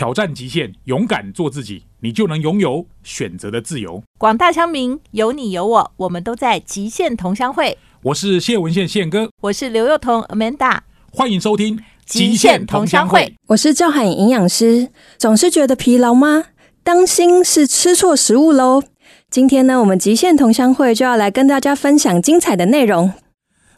挑战极限，勇敢做自己，你就能拥有选择的自由。广大乡民，有你有我，我们都在极限同乡会。我是谢文宪宪哥，我是刘幼彤 Amanda， 欢迎收听极限同乡会。我是赵海营养师。总是觉得疲劳吗？当心是吃错食物喽。今天呢，我们极限同乡会就要来跟大家分享精彩的内容。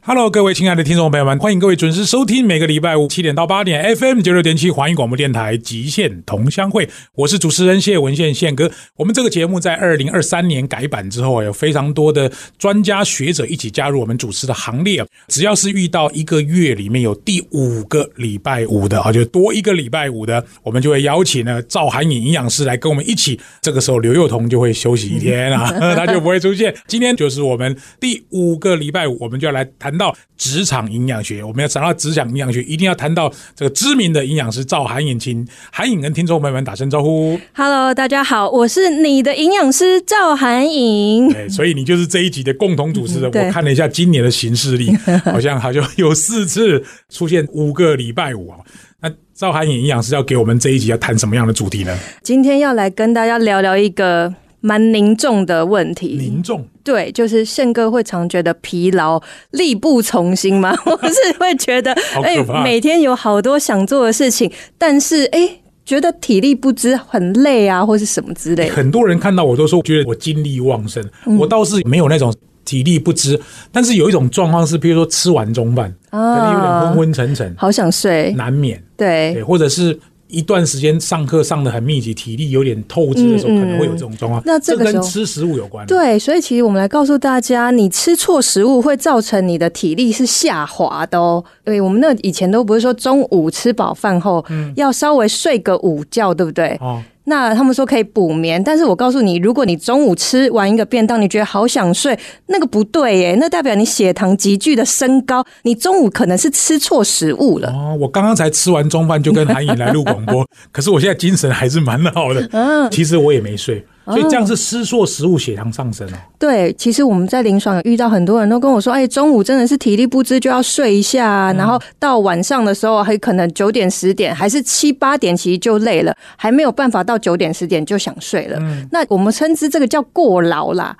Hello， 各位亲爱的听众朋友们，欢迎各位准时收听每个礼拜五7点到8点 FM96.7 环宇广播电台极限同乡会，我是主持人谢文宪宪哥。我们这个节目在2023年改版之后，有非常多的专家学者一起加入我们主持的行列。只要是遇到一个月里面有第5个礼拜5的，就多一个礼拜五的，我们就会邀请呢赵涵颖营养师来跟我们一起。这个时候刘幼彤就会休息一天啊，他就不会出现。今天就是我们第5个礼拜5，我们就要来谈到职场营养学。我们要讲到职场营养学，一定要谈到这个知名的营养师赵涵颖。请涵颖跟听众朋友们打声招呼。 Hello， 大家好，我是你的营养师赵涵颖。对，所以你就是这一集的共同主持人。我看了一下今年的行事历，好像有4次出现5个礼拜5啊。那赵涵颖营养师要给我们这一集要谈什么样的主题呢？今天要来跟大家聊聊一个蛮凝重的问题。凝重？对，就是宪哥会常觉得疲劳力不从心吗？我是会觉得每天有好多想做的事情，但是觉得体力不支，很累啊，或是什么之类的。很多人看到我都说觉得我精力旺盛，我倒是没有那种体力不支，但是有一种状况是，比如说吃完中饭可能有点昏昏沉沉，好想睡，难免。 对，或者是一段时间上课上得很密集，体力有点透支的时候，可能会有这种状况。那这个跟吃食物有关。对，所以其实我们来告诉大家，你吃错食物会造成你的体力是下滑的哦。对，我们那以前都不是说中午吃饱饭后，要稍微睡个午觉，对不对？哦，那他们说可以补眠，但是我告诉你，如果你中午吃完一个便当，你觉得好想睡，那个不对耶，那代表你血糖急剧的升高，你中午可能是吃错食物了。哦，我刚刚才吃完中饭就跟涵颖来录广播，可是我现在精神还是蛮好的，其实我也没睡。所以这样是吃错食物，血糖上升哦。对，其实我们在临床有遇到很多人都跟我说，中午真的是体力不支，就要睡一下啊，然后到晚上的时候，还可能9点10点，还是7、8点，其实就累了，还没有办法到9点10点就想睡了。那我们称之这个叫过劳啦。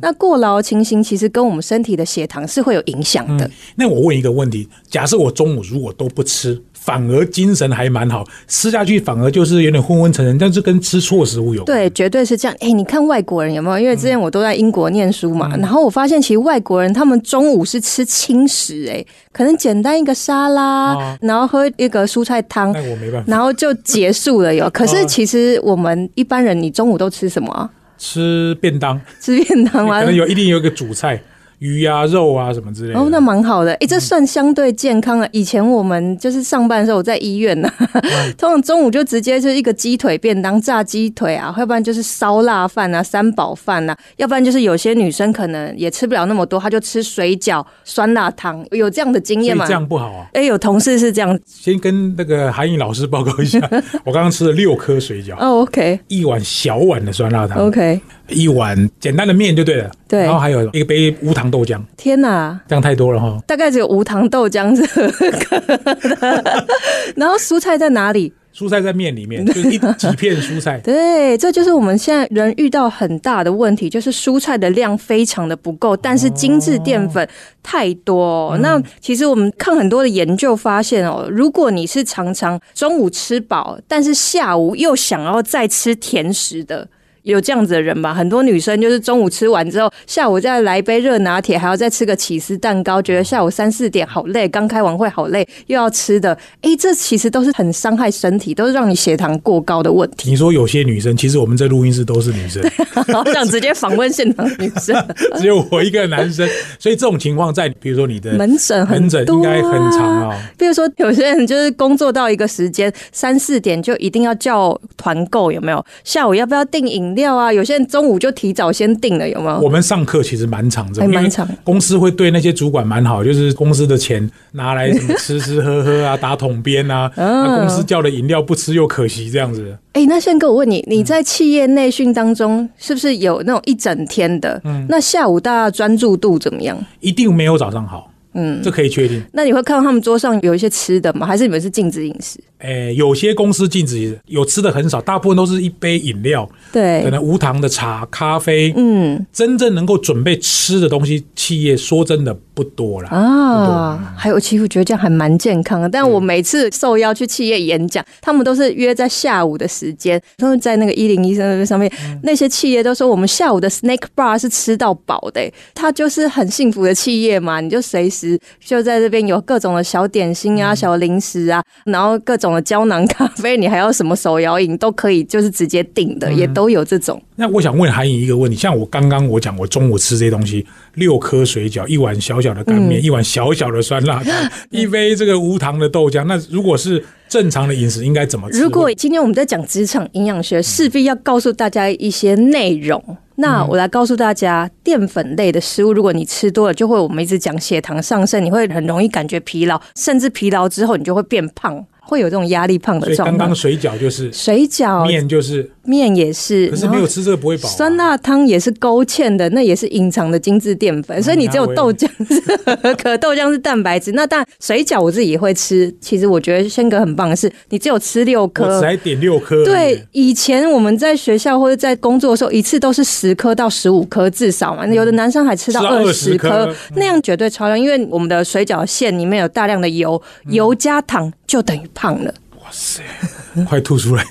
那过劳的情形其实跟我们身体的血糖是会有影响的。那我问一个问题，假设我中午如果都不吃，反而精神还蛮好，吃下去反而就是有点昏昏沉沉，但是跟吃错食物有关。对，绝对是这样。你看外国人有没有？因为之前我都在英国念书嘛，然后我发现其实外国人他们中午是吃轻食，可能简单一个沙拉，然后喝一个蔬菜汤，那我没办法，然后就结束了有。可是其实我们一般人，你中午都吃什么啊？吃便当，吃便当吗？可能一定有一个主菜。鱼啊肉啊什么之类的。那蛮好的。这算相对健康了。以前我们就是上班的时候，我在医院通常中午就直接就是一个鸡腿便当，炸鸡腿啊，要不然就是烧腊饭啊，3宝饭啊，要不然就是有些女生可能也吃不了那么多，她就吃水饺酸辣汤，有这样的经验吗？所以这样不好啊。有同事是这样。先跟那个涵颖老师报告一下，我刚刚吃了6颗水饺，OK， 一碗小碗的酸辣汤， OK， 一碗简单的面就对了，对，然后还有一杯无糖豆浆。天哪，这样太多了哈！大概只有无糖豆浆然后蔬菜在哪里？蔬菜在面里面，就是几片蔬菜。对，这就是我们现在人遇到很大的问题，就是蔬菜的量非常的不够，但是精致淀粉太多。那其实我们看很多的研究发现如果你是常常中午吃饱，但是下午又想要再吃甜食的。有这样子的人吧，很多女生就是中午吃完之后，下午再来一杯热拿铁，还要再吃个起司蛋糕，觉得下午3、4点好累，刚开完会好累，又要吃的。这其实都是很伤害身体，都是让你血糖过高的问题。你说有些女生，其实我们这录音室都是女生。对，好想直接访问现场女生，只有我一个男生，所以这种情况在，比如说你的门诊应该很长啊。比如说有些人就是工作到一个时间，3、4点就一定要叫团购，有没有？下午要不要订饮料啊，有些人中午就提早先定了，有没有？我们上课其实蛮长的，蛮长。公司会对那些主管蛮好，就是公司的钱拿来什么吃喝喝啊，打桶边啊，公司叫的饮料不吃又可惜这样子。那宪哥，我问你，你在企业内训当中是不是有那种一整天的？那下午大家专注度怎么样？一定没有早上好。嗯，这可以确定。那你会看到他们桌上有一些吃的吗？还是你们是禁止饮食？有些公司禁止饮食，有吃的很少，大部分都是一杯饮料，对，可能无糖的茶、咖啡。嗯，真正能够准备吃的东西，企业说真的不多啦。啊，还有其实我觉得这样还蛮健康的。但我每次受邀去企业演讲，他们都是约在下午的时间，他们在那个101上面，那些企业都说我们下午的 snack bar 是吃到饱的，它就是很幸福的企业嘛，你就随时。就在这边有各种的小点心啊、小零食啊，然后各种的胶囊咖啡，你还要什么手摇饮都可以，就是直接订的，也都有这种。那我想问韩颖一个问题，像我刚刚我讲我中午吃这些东西，6颗水饺，一碗小小的干面，一碗小小的酸辣汤，一杯这个无糖的豆浆，那如果是正常的饮食应该怎么吃？如果今天我们在讲职场营养学，势必要告诉大家一些内容。那我来告诉大家，淀粉类的食物，如果你吃多了，就会我们一直讲血糖上升，你会很容易感觉疲劳，甚至疲劳之后你就会变胖，会有这种压力胖的状态。所以刚刚水饺就是水饺，面就是面也是，可是没有吃这个不会饱。酸辣汤也是勾芡的，那也是隐藏的精致淀粉，所以你只有豆浆是合格，豆浆是蛋白质。那当然水饺我自己也会吃，其实我觉得仙哥很棒的是，你只有吃6颗，我才点6颗。对，以前我们在学校或者在工作的时候，一次都是10颗到15颗至少嘛，有的男生还吃到20颗，那样绝对超量，因为我们的水饺馅里面有大量的油，油加糖就等于胖了。哇塞，快吐出来！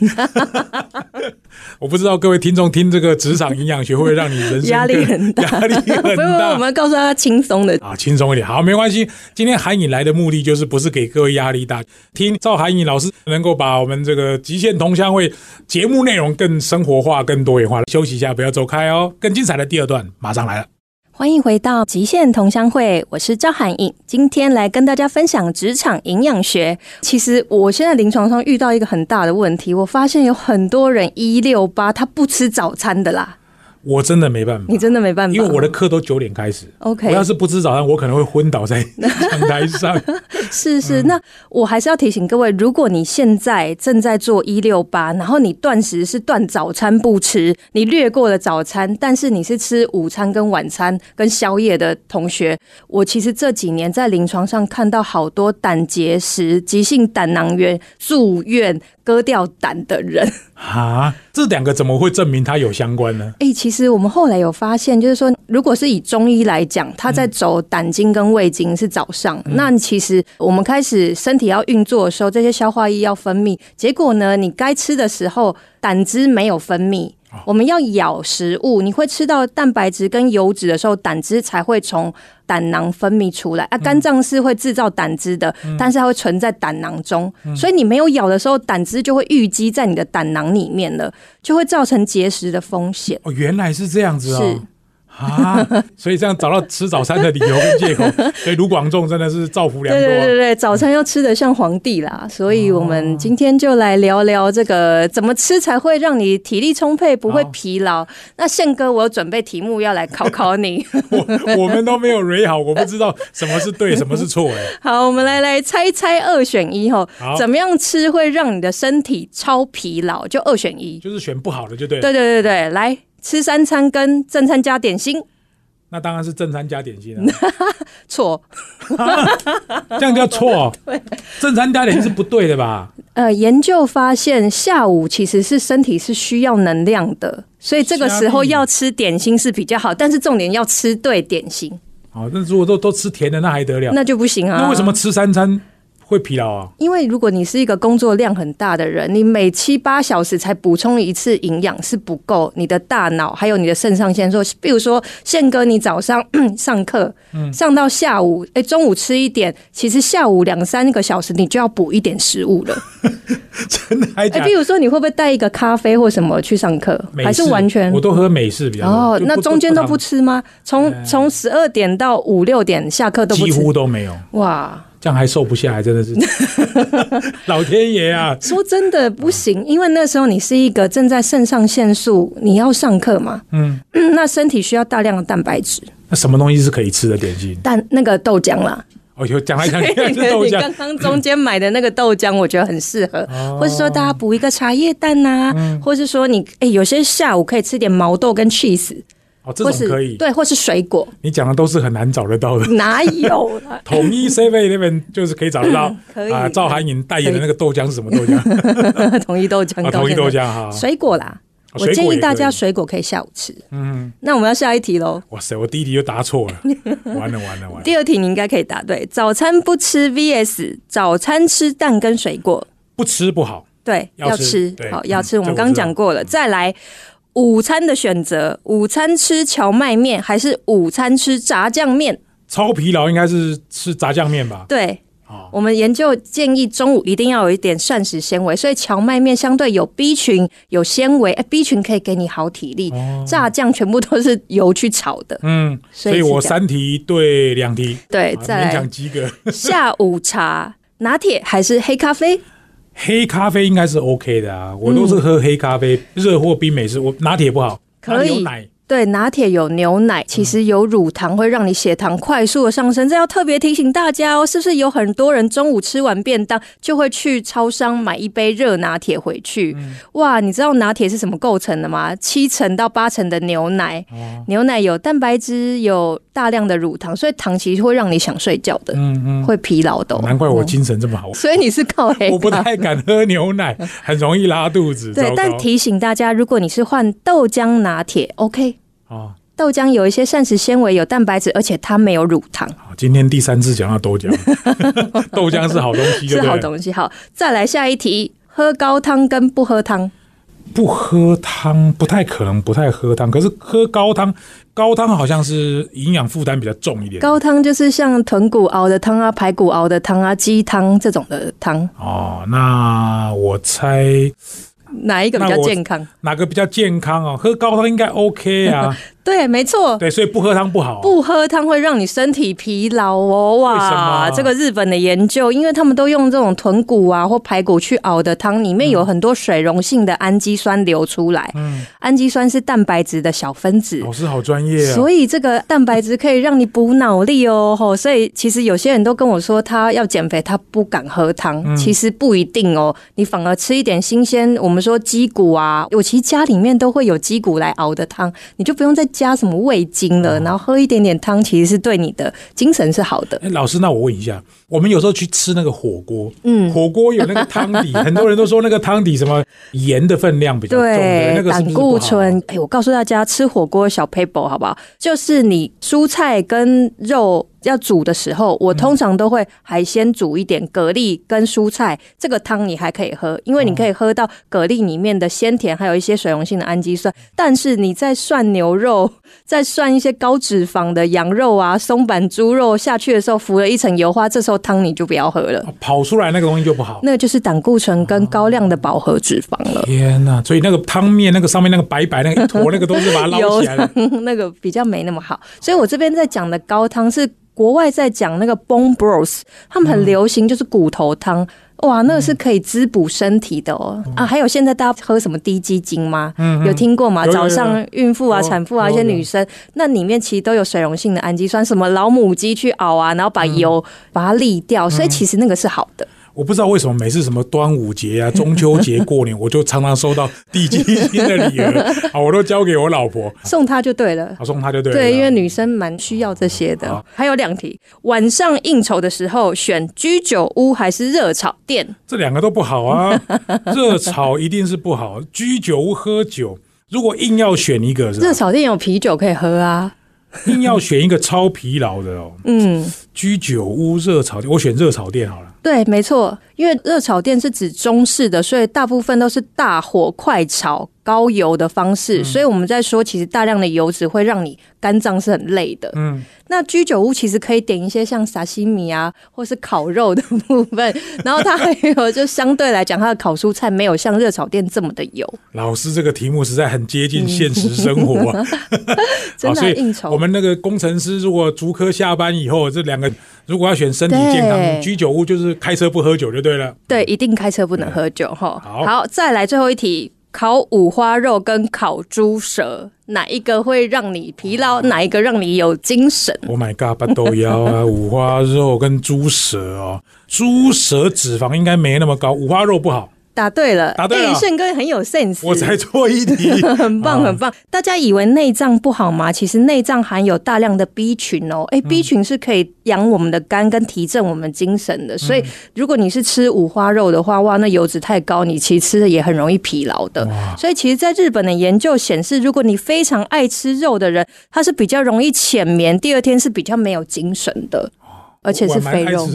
我不知道各位听众听这个职场营养学会让你人生压力很大，压力很大。我们告诉他轻松的啊，轻松一点，好，没关系。今天韩颖来的目的就是不是给各位压力大，听赵韩颖老师能够把我们这个极限同乡会节目内容更生活化、更多元化。休息一下，不要走开哦，更精彩的第二段马上来了。欢迎回到极限同乡会，我是赵韩颖，今天来跟大家分享职场营养学。其实我现在临床上遇到一个很大的问题，我发现有很多人168他不吃早餐的啦。我真的没办法。你真的没办法，因为我的课都9点开始。OK， 我要是不吃早餐，我可能会昏倒在讲台上。是是，那我还是要提醒各位，如果你现在正在做168，然后你断食是断早餐不吃，你略过了早餐，但是你是吃午餐跟晚餐跟宵夜的同学，我其实这几年在临床上看到好多胆结石、急性胆囊炎住院割掉胆的人。啊，这两个怎么会证明它有相关呢？其实我们后来有发现，就是说如果是以中医来讲，它在走胆经跟胃经是早上，那其实我们开始身体要运作的时候，这些消化液要分泌，结果呢你该吃的时候胆汁没有分泌，我们要咬食物，你会吃到蛋白质跟油脂的时候，胆汁才会从胆囊分泌出来啊，肝脏是会制造胆汁的，但是它会存在胆囊中，所以你没有咬的时候，胆汁就会淤积在你的胆囊里面了，就会造成结石的风险。哦，原来是这样子哦。是。啊，所以这样找到吃早餐的理由跟借口，所以卢广仲真的是造福良多。对对对，早餐要吃得像皇帝啦，所以我们今天就来聊聊这个怎么吃才会让你体力充沛，不会疲劳。那宪哥，我有准备题目要来考考你。我们都没有蕊好，我不知道什么是对，什么是错。好，我们来猜猜2选1哈，怎么样吃会让你的身体超疲劳？就2选1，就是选不好的就对了。对对对对，来。吃3餐跟正餐加点心，那当然是正餐加点心了。错、啊，这样叫错。对，正餐加点心是不对的吧？研究发现下午其实是身体是需要能量的，所以这个时候要吃点心是比较好，但是重点要吃对点心。好，那如果都吃甜的，那还得了？那就不行啊。那为什么吃3餐？会疲劳啊，因为如果你是一个工作量很大的人，你每7-8小时才补充一次营养是不够，你的大脑还有你的肾上腺素，比如说宪哥你早上上课上到下午，中午吃一点，其实下午2-3个小时你就要补一点食物了。真的还假的？比如说你会不会带一个咖啡或什么去上课，还是完全？我都喝美式比较多。哦，那中间都不吃吗？从12点到5-6点下课都不吃，几乎都没有。哇，这样还瘦不下来，真的是老天爷啊！说真的不行，因为那时候你是一个正在肾上腺素，你要上课嘛，那身体需要大量的蛋白质。那什么东西是可以吃的点心？但那个豆浆啦。哦，有讲来讲去是豆浆。刚刚中间买的那个豆浆，我觉得很适合，或是说大家补一个茶叶蛋啊，或是说你有些下午可以吃点毛豆跟 cheese。哦，这种可以，对，或是水果。你讲的都是很难找得到的。哪有啦？统一 7-Eleven 就是可以找得到。可以啊，赵函颖代言的那个豆浆是什么豆浆？统一豆浆，统一豆浆哈。水果啦，我建议大家水果可以下午吃。嗯，那我们要下一题咯。哇塞，我第一题就答错了，完了。第二题你应该可以答对，早餐不吃 VS 早餐吃蛋跟水果。不吃不好，对，要吃，好，要吃。我们刚刚讲过了，再来。午餐的选择，午餐吃荞麦面还是午餐吃炸酱面？超疲劳应该是吃炸酱面吧？对、哦、我们研究建议中午一定要有一点膳食纤维，所以荞麦面相对有 B 群，有纤维、B 群可以给你好体力、哦、炸酱全部都是油去炒的。嗯，所以我3题对2题，对，再来勉强及格。下午茶，拿铁还是黑咖啡？黑咖啡应该是 OK 的啊，我都是喝黑咖啡，热或冰美式。我拿铁不好，可以有奶，对，拿铁有牛奶，其实有乳糖会让你血糖快速的上升。这要特别提醒大家哦，是不是有很多人中午吃完便当就会去超商买一杯热拿铁回去？哇，你知道拿铁是什么构成的吗？7%到8%的牛奶，牛奶有蛋白质，有大量的乳糖，所以糖其实会让你想睡觉的，会疲劳的、哦。难怪我精神这么好。所以你是靠黑咖啡？我不太敢喝牛奶，很容易拉肚子。对，但提醒大家，如果你是换豆浆拿铁 ，OK。哦、豆浆有一些膳食纤维，有蛋白质，而且它没有乳糖。今天第3次讲到豆浆，豆浆是好东西就对了，是好东西。好，再来下一题，喝高汤跟不喝汤。不喝汤，不太可能，不太喝汤。可是喝高汤，高汤好像是营养负担比较重一点。高汤就是像豚骨熬的汤啊、排骨熬的汤啊、鸡汤这种的汤。哦，那我猜。哪一个比较健康？哪个比较健康哦？喝高汤应该 OK 啊。对，没错。对，所以不喝汤不好、啊。不喝汤会让你身体疲劳哦。哇，为什么？这个日本的研究，因为他们都用这种豚骨啊或排骨去熬的汤，里面有很多水溶性的氨基酸流出来。嗯，氨基酸是蛋白质的小分子。老师好专业啊！所以这个蛋白质可以让你补脑力哦。吼，所以其实有些人都跟我说，他要减肥，他不敢喝汤。其实不一定哦，你反而吃一点新鲜，我们说鸡骨啊，我其实家里面都会有鸡骨来熬的汤，你就不用再加什么味精了，然后喝一点点汤，其实是对你的精神是好的。老师，那我问一下，我们有时候去吃那个火锅，火锅有那个汤底，很多人都说那个汤底什么盐的分量比较重，对，那个是不是不好？胆固醇，我告诉大家，吃火锅小 paper 好不好？就是你蔬菜跟肉。要煮的时候，我通常都会还先煮一点蛤蜊跟蔬菜，这个汤你还可以喝，因为你可以喝到蛤蜊里面的鲜甜，还有一些水溶性的氨基酸。但是你在涮牛肉，在涮一些高脂肪的羊肉啊、松板猪肉下去的时候，浮了一层油花，这时候汤你就不要喝了，跑出来那个东西就不好，那个就是胆固醇跟高量的饱和脂肪了。天哪！所以那个汤面那个上面那个白白那个一坨那个都是把它捞起来了，那个比较没那么好。所以我这边在讲的高汤是。国外在讲那个 bone broth， 他们很流行就是骨头汤，哇，那个是可以滋补身体的哦、啊，还有现在大家喝什么低基精吗？有听过吗？早上孕妇啊、产妇啊一些女生，那里面其实都有水溶性的氨基酸，什么老母鸡去熬啊，然后把油把它沥掉，所以其实那个是好的。我不知道为什么每次什么端午节啊、中秋节、过年，我就常常收到低基金的礼盒啊，我都交给我老婆，送她就对了，送她就对了。对，因为女生蛮需要这些的。还有2题，晚上应酬的时候选居酒屋还是热炒店？这2个都不好啊，热炒一定是不好，居酒屋喝酒，如果硬要选一个，热炒店有啤酒可以喝啊。硬要选一个超疲劳的哦，居酒屋、热炒店，我选热炒店好了。对，没错，因为热炒店是指中式的，所以大部分都是大火快炒、高油的方式，所以我们在说，其实大量的油脂会让你肝脏是很累的。那居酒屋其实可以点一些像沙西米啊，或是烤肉的部分，然后它还有就相对来讲，它的烤蔬菜没有像热炒店这么的油。老师，这个题目实在很接近现实生活啊，真的应酬。我们那个工程师如果竹科下班以后，这2个如果要选身体健康，居酒屋就是开车不喝酒就对了。对，一定开车不能喝酒哈。好，再来最后一题。烤五花肉跟烤猪舌，哪一个会让你疲劳？哪一个让你有精神 ？Oh my god， 八豆腰啊，五花肉跟猪舌哦，猪舌脂肪应该没那么高，五花肉不好。答对了，答对了，胜哥很有 sense， 我才错一题，很棒很棒。大家以为内脏不好吗？其实内脏含有大量的 B 群哦，B 群是可以养我们的肝跟提振我们精神的，所以如果你是吃五花肉的话，哇，那油脂太高，你其实吃的也很容易疲劳的。所以其实在日本的研究显示，如果你非常爱吃肉的人，他是比较容易浅眠，第二天是比较没有精神的。而且是肥肉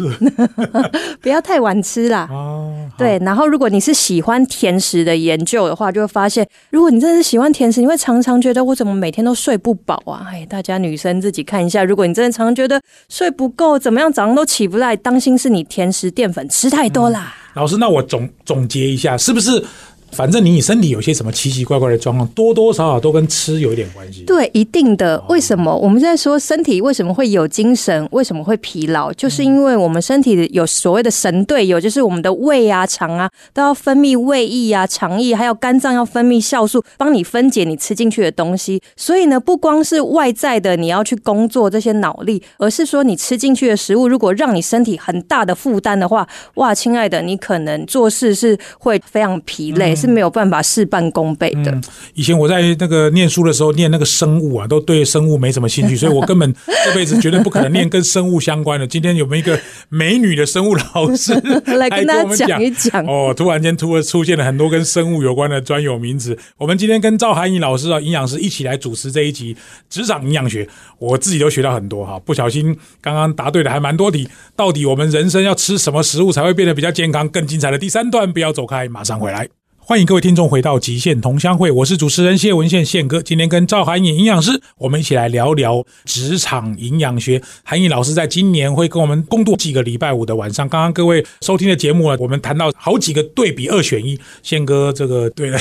不要太晚吃啦、哦、对，然后如果你是喜欢甜食的研究的话，就会发现如果你真的是喜欢甜食，你会常常觉得我怎么每天都睡不饱啊，大家女生自己看一下，如果你真的常常觉得睡不够怎么样，早上都起不来，当心是你甜食淀粉吃太多啦、老师，那我总结一下，是不是反正你身体有些什么奇奇怪怪的状况，多多少少都跟吃有一点关系？对，一定的。为什么我们在说身体为什么会有精神，为什么会疲劳，就是因为我们身体有所谓的神队友，就是我们的胃啊肠啊都要分泌胃液啊肠液，还有肝脏要分泌酵素，帮你分解你吃进去的东西。所以呢，不光是外在的你要去工作这些脑力，而是说你吃进去的食物如果让你身体很大的负担的话，哇亲爱的，你可能做事是会非常疲累、是没有办法事半功倍的、以前我在那个念书的时候念那个生物啊，都对生物没什么兴趣，所以我根本这辈子绝对不可能念跟生物相关的。今天有没有一个美女的生物老师来跟大家讲一讲哦，突然间出现了很多跟生物有关的专有名词。我们今天跟赵函穎老师啊，营养师一起来主持这一集职场营养学，我自己都学到很多哈。不小心刚刚答对了还蛮多题，到底我们人生要吃什么食物才会变得比较健康？更精彩的第三段不要走开，马上回来。欢迎各位听众回到极限同乡会，我是主持人谢文宪宪哥，今天跟赵函穎营养师我们一起来聊聊职场营养学。函穎老师在今年会跟我们共度几个礼拜五的晚上，刚刚各位收听的节目我们谈到好几个对比二选一，宪哥这个对了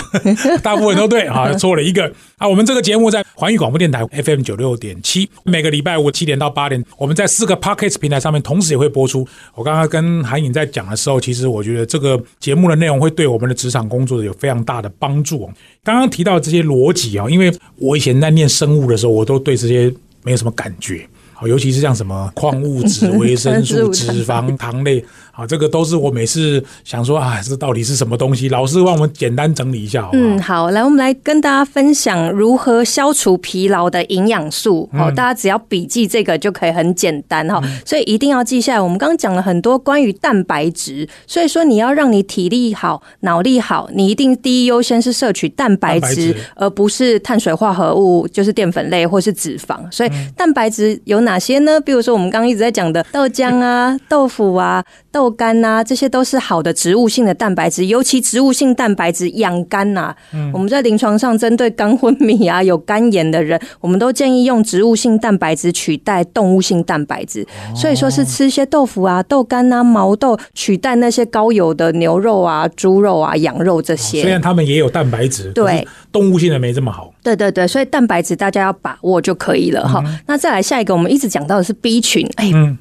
大部分都对啊，错了一个啊。我们这个节目在环宇广播电台 FM96.7， 每个礼拜五7点到8点，我们在4个 Podcast 平台上面同时也会播出。我刚刚跟函穎在讲的时候，其实我觉得这个节目的内容会对我们的职场工作有非常大的帮助。刚刚提到这些逻辑因为我以前在念生物的时候，我都对这些没有什么感觉，尤其是像什么矿物质、维生素、脂肪、糖类这个都是我每次想说啊，这到底是什么东西？老师让我们简单整理一下好不好？好，来我们来跟大家分享如何消除疲劳的营养素。大家只要笔记这个就可以很简单所以一定要记下来。我们刚刚讲了很多关于蛋白质，所以说你要让你体力好、脑力好，你一定第一优先是摄取蛋白质，而不是碳水化合物，就是淀粉类或是脂肪。所以蛋白质有哪些呢？比如说我们刚刚一直在讲的豆浆啊、豆腐啊、豆干啊，这些都是好的植物性的蛋白质，尤其植物性蛋白质养肝啊。我们在临床上针对肝昏迷啊、有肝炎的人，我们都建议用植物性蛋白质取代动物性蛋白质。所以说是吃一些豆腐啊、豆干啊、毛豆，取代那些高油的牛肉啊、猪肉啊、羊肉这些。虽然他们也有蛋白质，对动物性的没这么好。对对对，所以蛋白质大家要把握就可以了那再来下一个，我们一直讲到的是 B 群。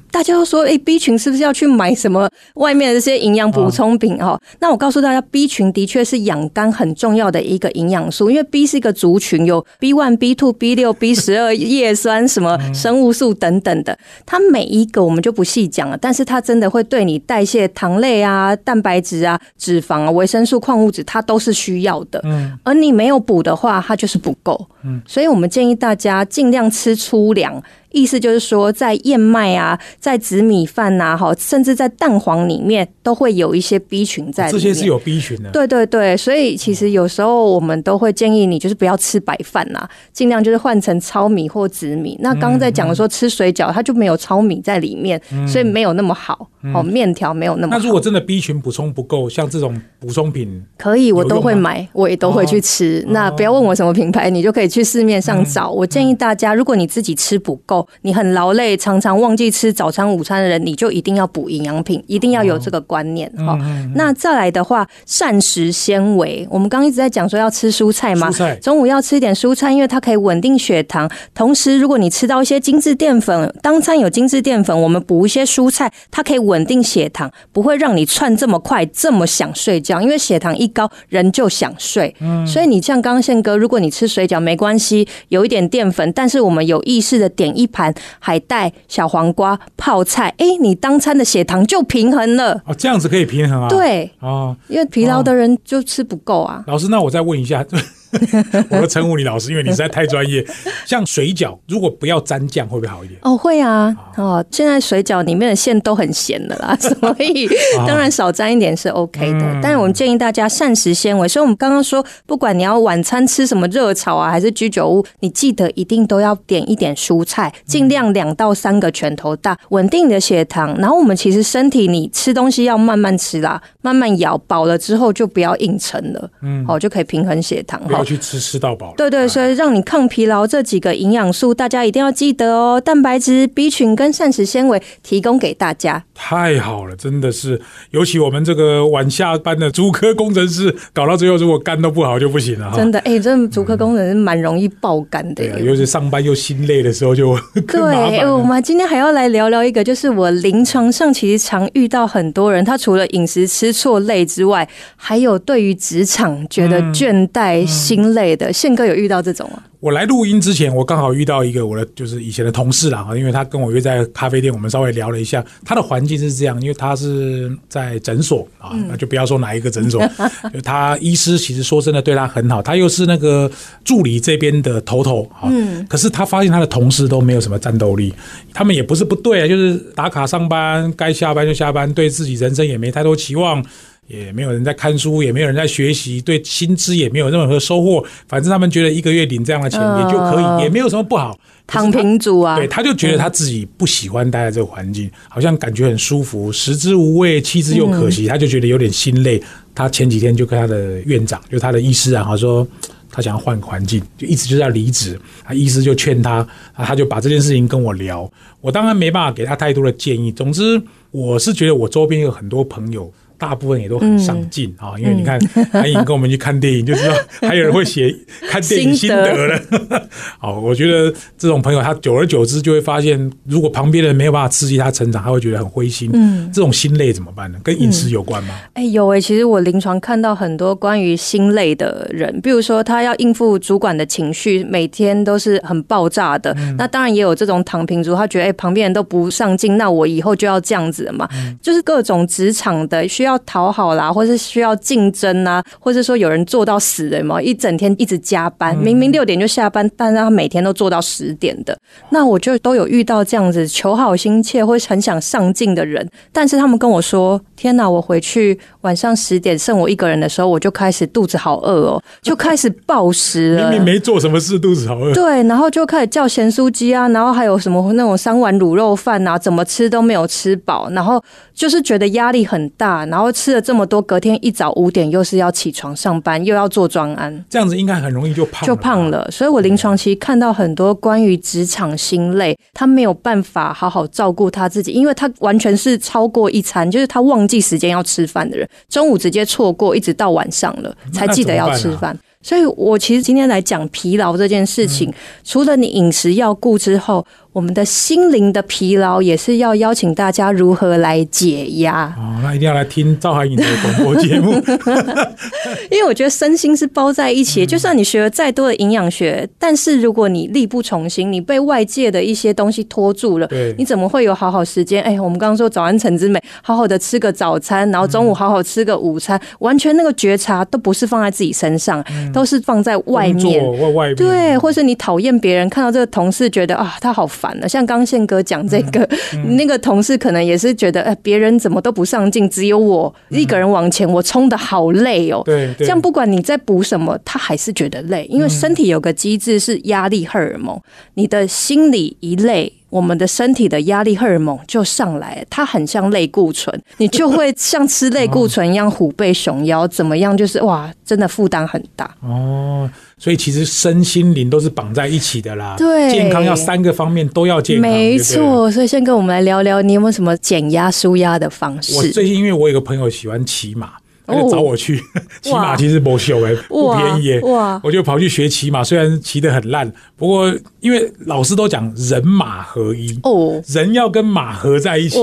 大家都说B 群是不是要去买什么外面的这些营养补充品那我告诉大家， B 群的确是养肝很重要的一个营养素，因为 B 是一个族群，有 B1 B2 B6 B12 叶酸什么生物素等等的，它每一个我们就不细讲了，但是它真的会对你代谢糖类啊、蛋白质啊、脂肪啊、维生素、矿物质，它都是需要的而你没有补的话，它就是不够所以我们建议大家尽量吃粗粮，意思就是说在燕麦啊、在紫米饭啊，甚至在蛋黄里面都会有一些 B 群在里面。这些是有 B 群的。对对对，所以其实有时候我们都会建议你就是不要吃白饭啊，尽量就是换成糙米或紫米。那刚刚在讲的说吃水饺它就没有糙米在里面所以没有那么好面条没有那么好。那如果真的 B 群补充不够，像这种补充品可以我都会买，我也都会去吃那不要问我什么品牌，你就可以去市面上找我建议大家，如果你自己吃不够，你很劳累，常常忘记吃早餐午餐的人，你就一定要补营养品，一定要有这个观念那再来的话，膳食纤维，我们刚刚一直在讲说要吃蔬菜嘛，中午要吃一点蔬菜，因为它可以稳定血糖，同时如果你吃到一些精致淀粉，当餐有精致淀粉，我们补一些蔬菜，它可以稳定血糖，不会让你窜这么快这么想睡觉，因为血糖一高人就想睡所以你像刚刚宪哥，如果你吃水饺没关系，有一点淀粉，但是我们有意识的点一盘海带、小黄瓜、泡菜，欸，你当餐的血糖就平衡了。哦，这样子可以平衡啊？对，哦，因为疲劳的人就吃不够啊。老师，那我再问一下我要称呼你老师，因为你实在太专业。像水饺如果不要沾酱会不会好一点？哦，会啊，哦，现在水饺里面的馅都很咸的啦，所以当然少沾一点是 OK 的，但是我们建议大家膳食纤维，所以我们刚刚说不管你要晚餐吃什么热炒啊还是居酒屋，你记得一定都要点一点蔬菜，尽量2到3个拳头大，稳定你的血糖。然后我们其实身体你吃东西要慢慢吃啦，慢慢咬，饱了之后就不要硬撑了，哦，就可以平衡血糖，不要去吃到饱。对对，所以让你抗疲劳这几个营养素大家一定要记得哦，蛋白质、B 群跟膳食纤维提供给大家。太好了，真的是，尤其我们这个晚下班的竹科工程师搞到最后如果肝都不好就不行了，真的，哎，真的竹科工程师蛮容易爆肝的，对，尤其上班又心累的时候就更麻烦。对，我们今天还要来聊聊一个，就是我临床上其实常遇到很多人，他除了饮食吃错类之外，还有对于职场觉得倦怠、心累的。宪哥有遇到这种啊？我来录音之前我刚好遇到一个我的就是以前的同事啦，因为他跟我约在咖啡店，我们稍微聊了一下，他的环境是这样，因为他是在诊所啊，那就不要说哪一个诊所就他医师其实说真的对他很好，他又是那个助理这边的头啊，可是他发现他的同事都没有什么战斗力，他们也不是不对啊，就是打卡上班，该下班就下班，对自己人生也没太多期望，也没有人在看书，也没有人在学习，对薪资也没有任何收获，反正他们觉得一个月领这样的钱也就可以，也没有什么不好，躺平族啊。对，他就觉得他自己不喜欢待在这个环境，好像感觉很舒服，食之无味，弃之又可惜，他就觉得有点心累。他前几天就跟他的院长，就他的医师啊，他说他想要换环境，就一直就在离职。他医师就劝他，他就把这件事情跟我聊，我当然没办法给他太多的建议。总之我是觉得我周边有很多朋友大部分也都很上进啊，因为你看韩颖跟我们去看电影就知道还有人会写看电影心得了好，我觉得这种朋友他久而久之就会发现，如果旁边人没有办法刺激他成长，他会觉得很灰心，这种心累怎么办呢？跟饮食有关吗？有其实我临床看到很多关于心累的人，比如说他要应付主管的情绪，每天都是很爆炸的，那当然也有这种躺平族，他觉得旁边人都不上进，那我以后就要这样子了嘛，就是各种职场的需要讨好啦，或是需要竞争啊，或是说有人做到死的嘛，一整天一直加班，明明6点就下班，但是他每天都做到10点的。那我就都有遇到这样子求好心切或很想上进的人，但是他们跟我说，天哪，我回去晚上10点剩我一个人的时候，我就开始肚子好饿哦，就开始暴食了，明明没做什么事，肚子好饿。对，然后就开始叫咸酥鸡啊，然后还有什么那种3碗卤肉饭啊，怎么吃都没有吃饱，然后就是觉得压力很大，然后吃了这么多，隔天一早5点又是要起床上班，又要做专案，这样子应该很容易就胖了，就胖了。所以我临床其实看到很多关于职场心累，他没有办法好好照顾他自己，因为他完全是超过一餐，就是他忘记时间要吃饭的人，中午直接错过，一直到晚上了才记得要吃饭。所以我其实今天来讲疲劳这件事情，除了你饮食要顾之后，我们的心灵的疲劳也是要邀请大家如何来解压。哦，那一定要来听赵函颖的广播节目因为我觉得身心是包在一起，就算你学了再多的营养学，但是如果你力不从心，你被外界的一些东西拖住了，你怎么会有好好时间？我们刚刚说早安晨之美，好好的吃个早餐，然后中午好好吃个午餐，完全那个觉察都不是放在自己身上，都是放在外面，外面对，或是你讨厌别人，看到这个同事觉得啊，他好烦了。像刚宪哥讲这个，那个同事可能也是觉得，别人怎么都不上进，只有我一个人往前，我冲得好累哦。对，这样不管你在补什么，他还是觉得累，因为身体有个机制是压力荷尔蒙，你的心理一累，我们的身体的压力荷尔蒙就上来了，它很像类固醇，你就会像吃类固醇一样虎背熊腰，怎么样？就是哇，真的负担很大哦。所以其实身心灵都是绑在一起的啦。对，健康要3个方面都要健康，没错。所以先跟我们来聊聊，你有没有什么减压舒压的方式？我最近因为我有个朋友喜欢骑马，他就找我去骑马，其实不小不便宜我就跑去学骑马，虽然骑得很烂，不过因为老师都讲人马合一，人要跟马合在一起，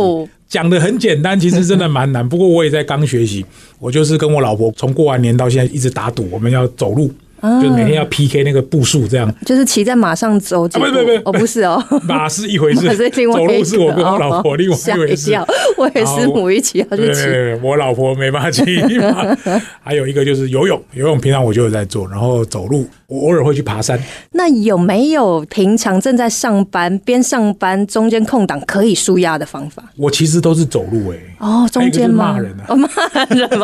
讲得很简单，其实真的蛮难不过我也在刚学习，我就是跟我老婆从过完年到现在一直打赌，我们要走路就是每天要 PK 那个步数，这样就是骑在马上走。啊，不是哦，马是一回事，走路是我跟我老婆另外一回事。我也是母一起要去骑，我老婆没办法骑。还有一个就是游泳，游泳平常我就有在做，然后走路，我偶尔会去爬山。那有没有平常正在上班边上班中间空档可以舒压的方法？我其实都是走路哎。哦，中间吗？骂人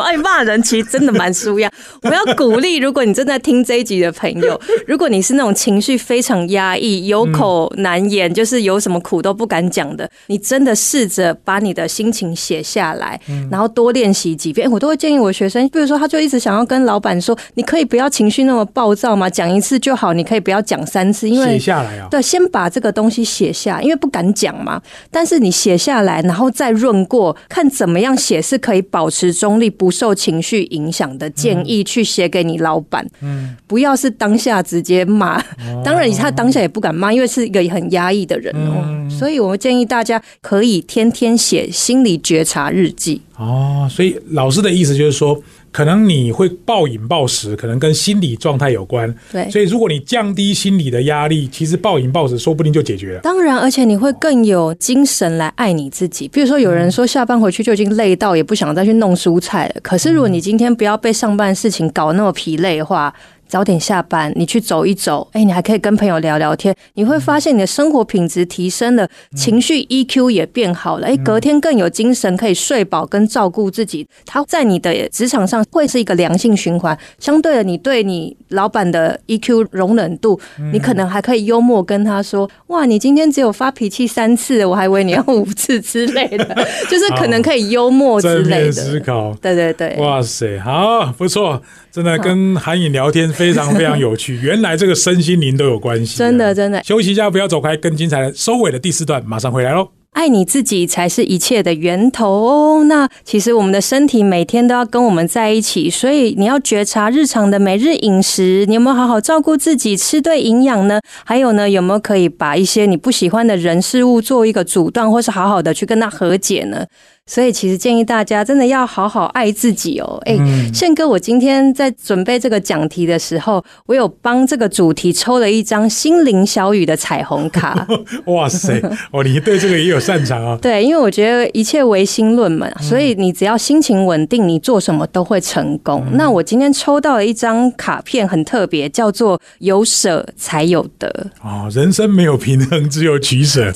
哎，骂人其实真的蛮舒压。我要鼓励，如果你正在听这一集的朋友，如果你是那种情绪非常压抑、有口难言，就是有什么苦都不敢讲的，你真的试着把你的心情写下来，然后多练习几遍。我都会建议我学生，比如说他就一直想要跟老板说，你可以不要情绪那么暴躁吗？讲一次就好，你可以不要讲3次，因为写下来啊。对，先把这个东西写下，因为不敢讲嘛。但是你写下来，然后再润过，看怎么样写是可以保持中立、不受情绪影响的建议，去写给你老板。嗯，不要是当下直接骂。当然他当下也不敢骂，因为是一个很压抑的人哦。所以我建议大家可以天天写心理觉察日记。哦，所以老师的意思就是说，可能你会暴饮暴食，可能跟心理状态有关。对，所以如果你降低心理的压力，其实暴饮暴食说不定就解决了。当然，而且你会更有精神来爱你自己。比如说，有人说下班回去就已经累到，也不想再去弄蔬菜了。可是，如果你今天不要被上班的事情搞那么疲累的话，早点下班，你去走一走，哎，你还可以跟朋友聊聊天，你会发现你的生活品质提升了，情绪 EQ 也变好了，哎，隔天更有精神，可以睡饱跟照顾自己，它在你的职场上会是一个良性循环。相对的，你对你老板的 EQ 容忍度，你可能还可以幽默跟他说，哇，你今天只有发脾气3次，我还以为你要5次之类的，就是可能可以幽默之类的。正面思考，对对对，哇塞，好，不错，真的跟韩颖聊天。非常非常有趣，原来这个身心灵都有关系。真的真的，休息一下，不要走开，更精彩的收尾的第4段马上回来咯。爱你自己才是一切的源头哦。那其实我们的身体每天都要跟我们在一起，所以你要觉察日常的每日饮食，你有没有好好照顾自己，吃对营养呢？还有呢，有没有可以把一些你不喜欢的人事物做一个阻断，或是好好的去跟他和解呢？所以其实建议大家真的要好好爱自己哦。哎，宪哥，我今天在准备这个讲题的时候，我有帮这个主题抽了一张心灵小雨的彩虹卡。哇塞，哦，你对这个也有擅长啊。对，因为我觉得一切唯心论嘛，所以你只要心情稳定，你做什么都会成功。那我今天抽到了一张卡片，很特别，叫做有舍才有得。哦，人生没有平衡，只有取舍。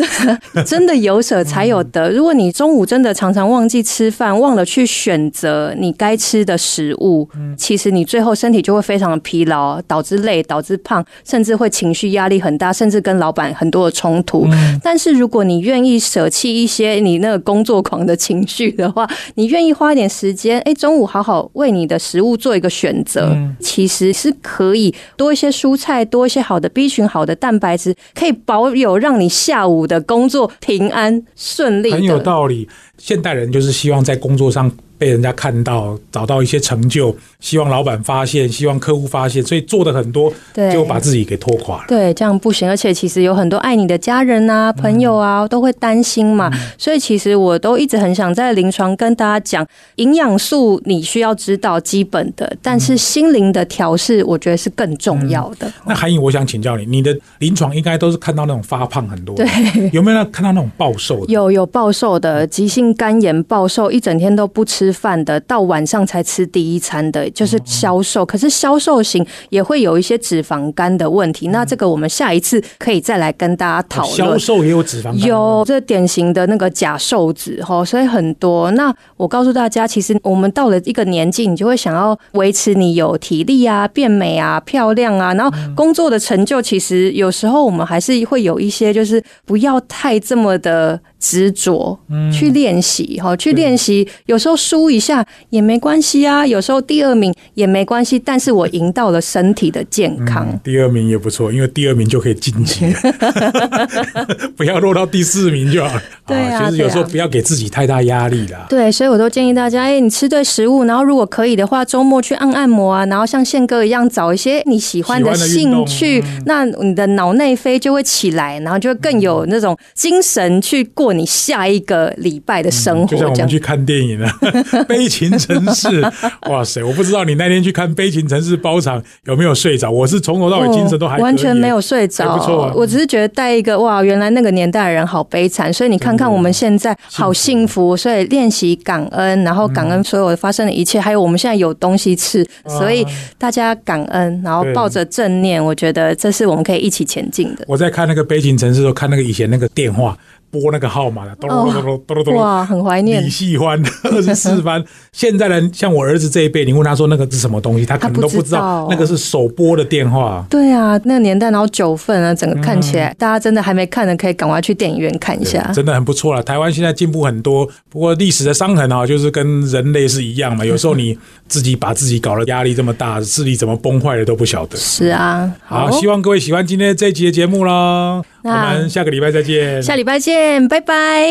真的有舍才有得。如果你中午真的常常忘记吃饭，忘了去选择你该吃的食物，其实你最后身体就会非常的疲劳，导致累，导致胖，甚至会情绪压力很大，甚至跟老板很多的冲突。但是如果你愿意舍弃一些你那个工作狂的情绪的话，你愿意花一点时间，哎，中午好好为你的食物做一个选择，其实是可以多一些蔬菜，多一些好的 B 群，好的蛋白质，可以保有让你下午的工作平安顺利的。很有道理。现代人就是希望在工作上被人家看到，找到一些成就，希望老板发现，希望客户发现，所以做的很多就把自己给拖垮了。对，这样不行。而且其实有很多爱你的家人啊、朋友啊都会担心嘛，所以其实我都一直很想在临床跟大家讲，营养素你需要知道基本的，但是心灵的调试我觉得是更重要的。那韩颖，我想请教你，你的临床应该都是看到那种发胖很多的，对，有没有看到那种暴瘦的？有暴瘦的，急性肝炎暴瘦，一整天都不吃饭的，到晚上才吃第一餐的，就是消瘦。可是消瘦型也会有一些脂肪肝的问题，那这个我们下一次可以再来跟大家讨论。消瘦也有脂肪肝，有这典型的那个假瘦子，所以很多。那我告诉大家，其实我们到了一个年纪，你就会想要维持你有体力啊、变美啊、漂亮啊，然后工作的成就，其实有时候我们还是会有一些，就是不要太这么的执着，去练习，去练习。有时候输一下也没关系啊，有时候第2名也没关系，但是我赢到了身体的健康。第2名也不错，因为第2名就可以晋级了。不要落到第4名就好了。对啊，就是有时候不要给自己太大压力啦。对，所以我都建议大家，你吃对食物，然后如果可以的话，周末去按摩啊，然后像宪哥一样找一些你喜欢的兴趣，那你的脑内啡就会起来，然后就会更有那种精神去过你下一个礼拜的生活。就像我们去看电影了，悲情城市，哇塞，我不知道你那天去看悲情城市包场有没有睡着，我是从头到尾精神都还可以，完全没有睡着，不错、啊、我只是觉得带一个哇，原来那个年代的人好悲惨，所以你看看我们现在好幸福，所以练习感恩，然后感恩所有发生的一切、嗯、还有我们现在有东西吃，所以大家感恩，然后抱着正念，我觉得这是我们可以一起前进的。我在看那个悲情城市的时候，看那个以前那个电话拨那个号码的，哇，很怀念李系欢24番。现在人像我儿子这一辈，你问他说那个是什么东西，他可能都不知道那个是手拨的电话。对啊，那个年代，然后9份啊，整个看起来、嗯、大家真的还没看的，可以赶快去电影院看一下，真的很不错了。台湾现在进步很多，不过历史的伤痕啊，就是跟人类是一样嘛。有时候你自己把自己搞得压力这么大，智力怎么崩坏的都不晓得。是啊，好，希望各位喜欢今天这一集的节目啦。我们下个礼拜再见，下礼拜见，拜拜！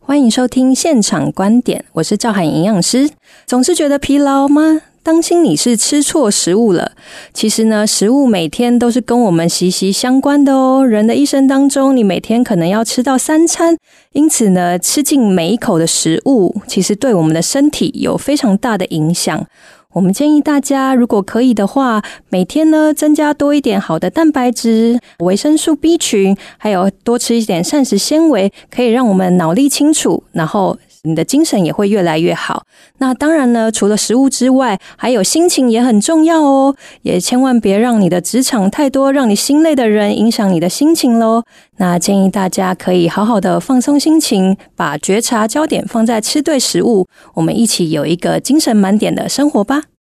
欢迎收听现场观点，我是赵涵营养师。总是觉得疲劳吗？当心你是吃错食物了。其实呢，食物每天都是跟我们息息相关的哦。人的一生当中，你每天可能要吃到3餐，因此呢，吃进每一口的食物，其实对我们的身体有非常大的影响。我们建议大家，如果可以的话，每天呢增加多一点好的蛋白质、维生素 B 群，还有多吃一点膳食纤维，可以让我们脑力清楚，然后你的精神也会越来越好。那当然呢，除了食物之外，还有心情也很重要哦，也千万别让你的职场太多让你心累的人影响你的心情咯。那建议大家可以好好的放松心情，把觉察焦点放在吃对食物，我们一起有一个精神满点的生活吧。